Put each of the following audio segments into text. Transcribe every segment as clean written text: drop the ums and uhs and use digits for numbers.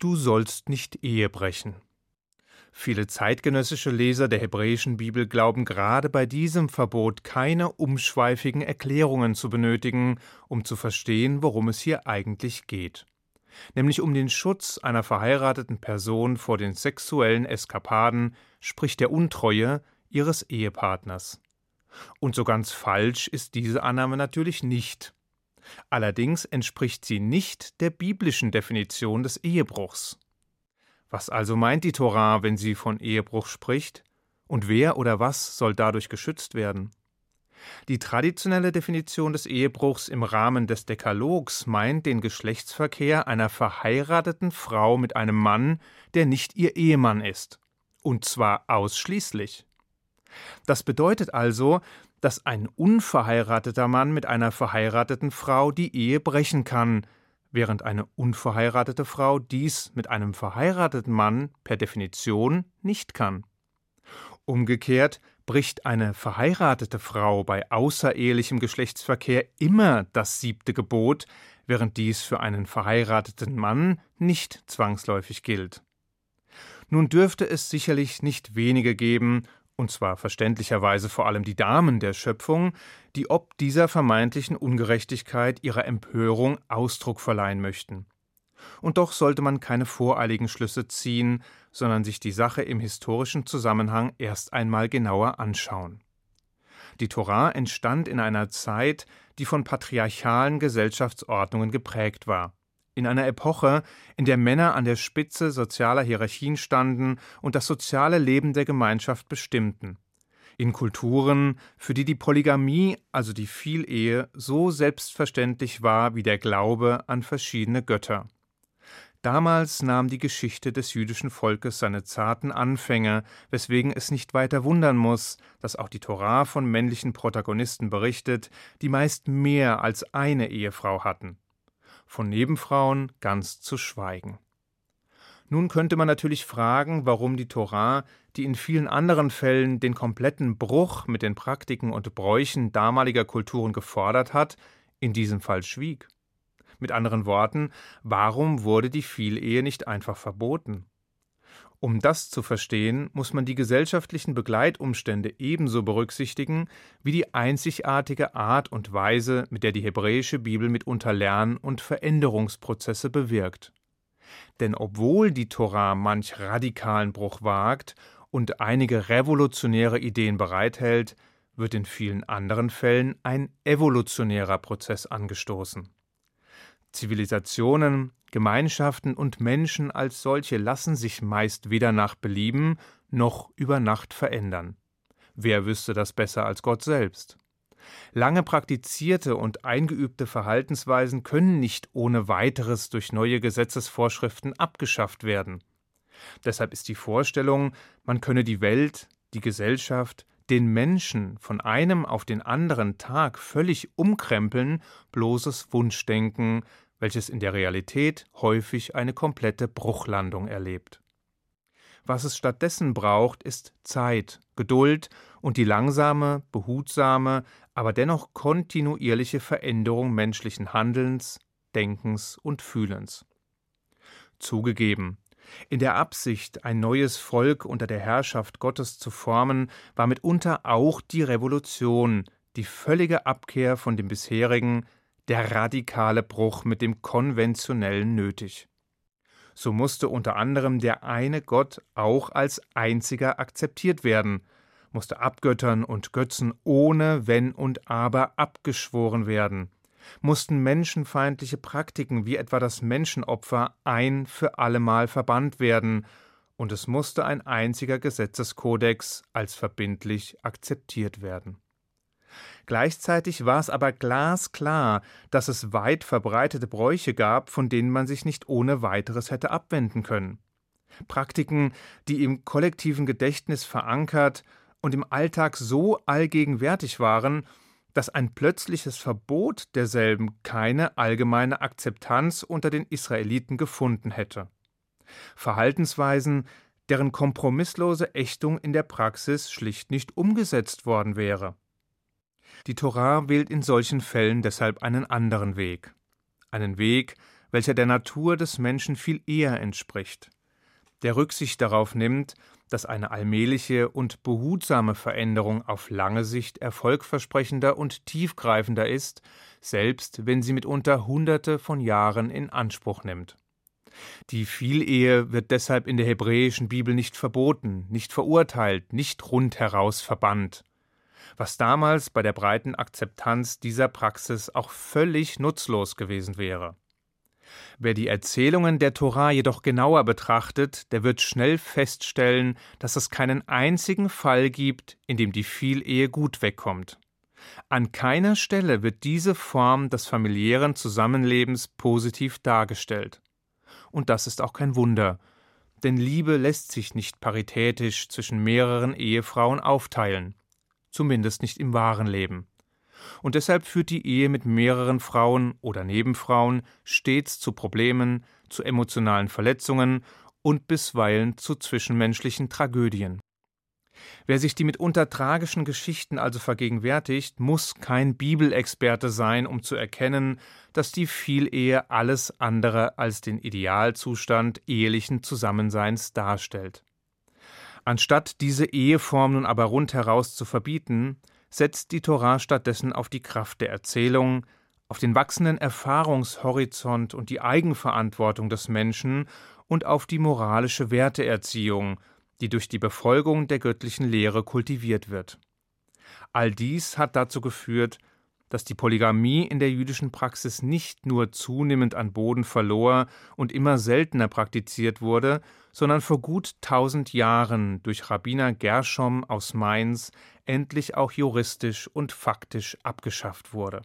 Du sollst nicht Ehe brechen. Viele zeitgenössische Leser der hebräischen Bibel glauben gerade bei diesem Verbot keine umschweifigen Erklärungen zu benötigen, um zu verstehen, worum es hier eigentlich geht. Nämlich um den Schutz einer verheirateten Person vor den sexuellen Eskapaden, sprich der Untreue, ihres Ehepartners. Und so ganz falsch ist diese Annahme natürlich nicht. Allerdings entspricht sie nicht der biblischen Definition des Ehebruchs. Was also meint die Tora, wenn sie von Ehebruch spricht? Und wer oder was soll dadurch geschützt werden? Die traditionelle Definition des Ehebruchs im Rahmen des Dekalogs meint den Geschlechtsverkehr einer verheirateten Frau mit einem Mann, der nicht ihr Ehemann ist. Und zwar ausschließlich. Das bedeutet also, dass ein unverheirateter Mann mit einer verheirateten Frau die Ehe brechen kann, während eine unverheiratete Frau dies mit einem verheirateten Mann per Definition nicht kann. Umgekehrt bricht eine verheiratete Frau bei außerehelichem Geschlechtsverkehr immer das 7. Gebot, während dies für einen verheirateten Mann nicht zwangsläufig gilt. Nun dürfte es sicherlich nicht wenige geben, und zwar verständlicherweise vor allem die Damen der Schöpfung, die ob dieser vermeintlichen Ungerechtigkeit ihrer Empörung Ausdruck verleihen möchten. Und doch sollte man keine voreiligen Schlüsse ziehen, sondern sich die Sache im historischen Zusammenhang erst einmal genauer anschauen. Die Tora entstand in einer Zeit, die von patriarchalen Gesellschaftsordnungen geprägt war. In einer Epoche, in der Männer an der Spitze sozialer Hierarchien standen und das soziale Leben der Gemeinschaft bestimmten. In Kulturen, für die die Polygamie, also die Vielehe, so selbstverständlich war wie der Glaube an verschiedene Götter. Damals nahm die Geschichte des jüdischen Volkes seine zarten Anfänge, weswegen es nicht weiter wundern muss, dass auch die Tora von männlichen Protagonisten berichtet, die meist mehr als eine Ehefrau hatten. Von Nebenfrauen ganz zu schweigen. Nun könnte man natürlich fragen, warum die Tora, die in vielen anderen Fällen den kompletten Bruch mit den Praktiken und Bräuchen damaliger Kulturen gefordert hat, in diesem Fall schwieg. Mit anderen Worten, warum wurde die Vielehe nicht einfach verboten? Um das zu verstehen, muss man die gesellschaftlichen Begleitumstände ebenso berücksichtigen wie die einzigartige Art und Weise, mit der die hebräische Bibel mitunter Lern- und Veränderungsprozesse bewirkt. Denn obwohl die Tora manch radikalen Bruch wagt und einige revolutionäre Ideen bereithält, wird in vielen anderen Fällen ein evolutionärer Prozess angestoßen. Zivilisationen, Gemeinschaften und Menschen als solche lassen sich meist weder nach Belieben noch über Nacht verändern. Wer wüsste das besser als Gott selbst? Lange praktizierte und eingeübte Verhaltensweisen können nicht ohne weiteres durch neue Gesetzesvorschriften abgeschafft werden. Deshalb ist die Vorstellung, man könne die Welt, die Gesellschaft, den Menschen von einem auf den anderen Tag völlig umkrempeln, bloßes Wunschdenken, welches in der Realität häufig eine komplette Bruchlandung erlebt. Was es stattdessen braucht, ist Zeit, Geduld und die langsame, behutsame, aber dennoch kontinuierliche Veränderung menschlichen Handelns, Denkens und Fühlens. Zugegeben, in der Absicht, ein neues Volk unter der Herrschaft Gottes zu formen, war mitunter auch die Revolution, die völlige Abkehr von dem bisherigen, der radikale Bruch mit dem Konventionellen nötig. So musste unter anderem der eine Gott auch als einziger akzeptiert werden, musste Abgöttern und Götzen ohne Wenn und Aber abgeschworen werden, mussten menschenfeindliche Praktiken wie etwa das Menschenopfer ein für allemal verbannt werden und es musste ein einziger Gesetzeskodex als verbindlich akzeptiert werden. Gleichzeitig war es aber glasklar, dass es weit verbreitete Bräuche gab, von denen man sich nicht ohne weiteres hätte abwenden können. Praktiken, die im kollektiven Gedächtnis verankert und im Alltag so allgegenwärtig waren, dass ein plötzliches Verbot derselben keine allgemeine Akzeptanz unter den Israeliten gefunden hätte. Verhaltensweisen, deren kompromisslose Ächtung in der Praxis schlicht nicht umgesetzt worden wäre. Die Tora wählt in solchen Fällen deshalb einen anderen Weg. Einen Weg, welcher der Natur des Menschen viel eher entspricht, der Rücksicht darauf nimmt, dass eine allmähliche und behutsame Veränderung auf lange Sicht erfolgversprechender und tiefgreifender ist, selbst wenn sie mitunter Hunderte von Jahren in Anspruch nimmt. Die Vielehe wird deshalb in der hebräischen Bibel nicht verboten, nicht verurteilt, nicht rundheraus verbannt, was damals bei der breiten Akzeptanz dieser Praxis auch völlig nutzlos gewesen wäre. Wer die Erzählungen der Tora jedoch genauer betrachtet, der wird schnell feststellen, dass es keinen einzigen Fall gibt, in dem die Vielehe gut wegkommt. An keiner Stelle wird diese Form des familiären Zusammenlebens positiv dargestellt. Und das ist auch kein Wunder, denn Liebe lässt sich nicht paritätisch zwischen mehreren Ehefrauen aufteilen, zumindest nicht im wahren Leben. Und deshalb führt die Ehe mit mehreren Frauen oder Nebenfrauen stets zu Problemen, zu emotionalen Verletzungen und bisweilen zu zwischenmenschlichen Tragödien. Wer sich die mitunter tragischen Geschichten also vergegenwärtigt, muss kein Bibelexperte sein, um zu erkennen, dass die Vielehe alles andere als den Idealzustand ehelichen Zusammenseins darstellt. Anstatt diese Eheform nun aber rundheraus zu verbieten, setzt die Tora stattdessen auf die Kraft der Erzählung, auf den wachsenden Erfahrungshorizont und die Eigenverantwortung des Menschen und auf die moralische Werteerziehung, die durch die Befolgung der göttlichen Lehre kultiviert wird. All dies hat dazu geführt, dass die Polygamie in der jüdischen Praxis nicht nur zunehmend an Boden verlor und immer seltener praktiziert wurde, sondern vor gut 1000 Jahren durch Rabbiner Gershom aus Mainz endlich auch juristisch und faktisch abgeschafft wurde.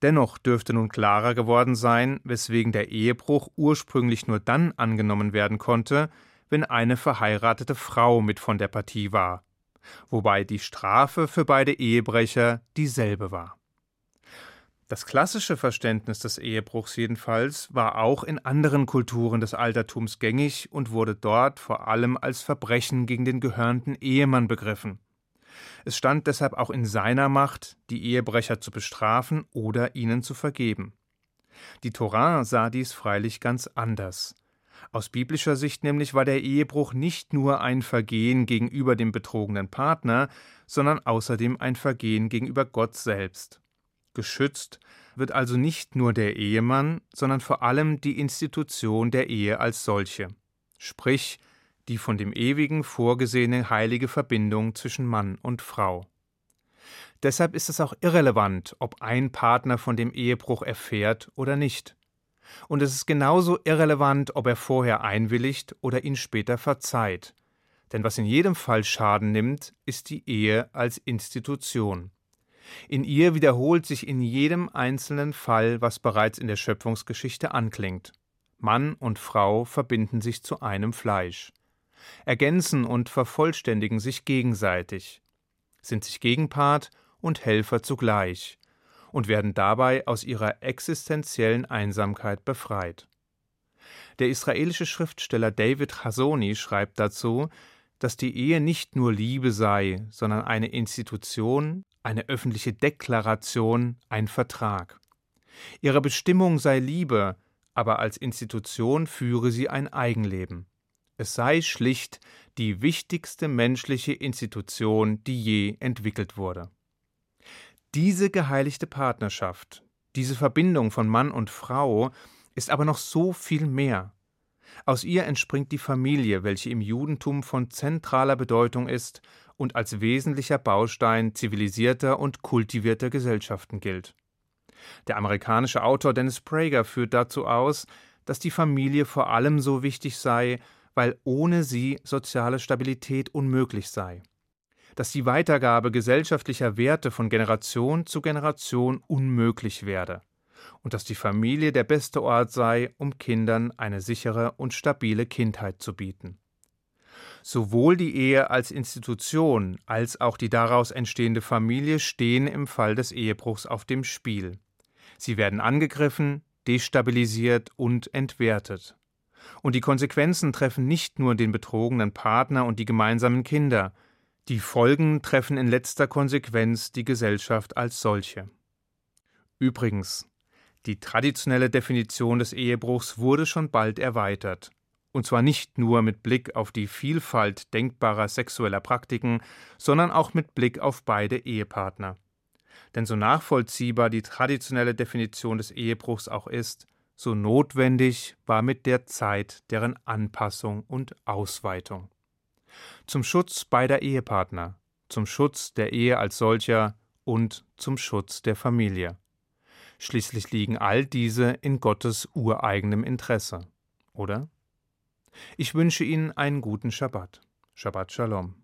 Dennoch dürfte nun klarer geworden sein, weswegen der Ehebruch ursprünglich nur dann angenommen werden konnte, wenn eine verheiratete Frau mit von der Partie war, wobei die Strafe für beide Ehebrecher dieselbe war. Das klassische Verständnis des Ehebruchs jedenfalls war auch in anderen Kulturen des Altertums gängig und wurde dort vor allem als Verbrechen gegen den gehörnten Ehemann begriffen. Es stand deshalb auch in seiner Macht, die Ehebrecher zu bestrafen oder ihnen zu vergeben. Die Tora sah dies freilich ganz anders. Aus biblischer Sicht nämlich war der Ehebruch nicht nur ein Vergehen gegenüber dem betrogenen Partner, sondern außerdem ein Vergehen gegenüber Gott selbst. Geschützt wird also nicht nur der Ehemann, sondern vor allem die Institution der Ehe als solche, sprich die von dem Ewigen vorgesehene heilige Verbindung zwischen Mann und Frau. Deshalb ist es auch irrelevant, ob ein Partner von dem Ehebruch erfährt oder nicht. Und es ist genauso irrelevant, ob er vorher einwilligt oder ihn später verzeiht. Denn was in jedem Fall Schaden nimmt, ist die Ehe als Institution. In ihr wiederholt sich in jedem einzelnen Fall, was bereits in der Schöpfungsgeschichte anklingt. Mann und Frau verbinden sich zu einem Fleisch, ergänzen und vervollständigen sich gegenseitig, sind sich Gegenpart und Helfer zugleich und werden dabei aus ihrer existenziellen Einsamkeit befreit. Der israelische Schriftsteller David Hasoni schreibt dazu, dass die Ehe nicht nur Liebe sei, sondern eine Institution, eine öffentliche Deklaration, ein Vertrag. Ihre Bestimmung sei Liebe, aber als Institution führe sie ein Eigenleben. Es sei schlicht die wichtigste menschliche Institution, die je entwickelt wurde. Diese geheiligte Partnerschaft, diese Verbindung von Mann und Frau, ist aber noch so viel mehr. Aus ihr entspringt die Familie, welche im Judentum von zentraler Bedeutung ist und als wesentlicher Baustein zivilisierter und kultivierter Gesellschaften gilt. Der amerikanische Autor Dennis Prager führt dazu aus, dass die Familie vor allem so wichtig sei, weil ohne sie soziale Stabilität unmöglich sei, dass die Weitergabe gesellschaftlicher Werte von Generation zu Generation unmöglich werde und dass die Familie der beste Ort sei, um Kindern eine sichere und stabile Kindheit zu bieten. Sowohl die Ehe als Institution als auch die daraus entstehende Familie stehen im Fall des Ehebruchs auf dem Spiel. Sie werden angegriffen, destabilisiert und entwertet. Und die Konsequenzen treffen nicht nur den betrogenen Partner und die gemeinsamen Kinder, die Folgen treffen in letzter Konsequenz die Gesellschaft als solche. Übrigens, Die traditionelle Definition des Ehebruchs wurde schon bald erweitert. Und zwar nicht nur mit Blick auf die Vielfalt denkbarer sexueller Praktiken, sondern auch mit Blick auf beide Ehepartner. Denn so nachvollziehbar die traditionelle Definition des Ehebruchs auch ist, so notwendig war mit der Zeit deren Anpassung und Ausweitung. Zum Schutz beider Ehepartner, zum Schutz der Ehe als solcher und zum Schutz der Familie. Schließlich liegen all diese in Gottes ureigenem Interesse, oder? Ich wünsche Ihnen einen guten Schabbat. Shabbat Shalom.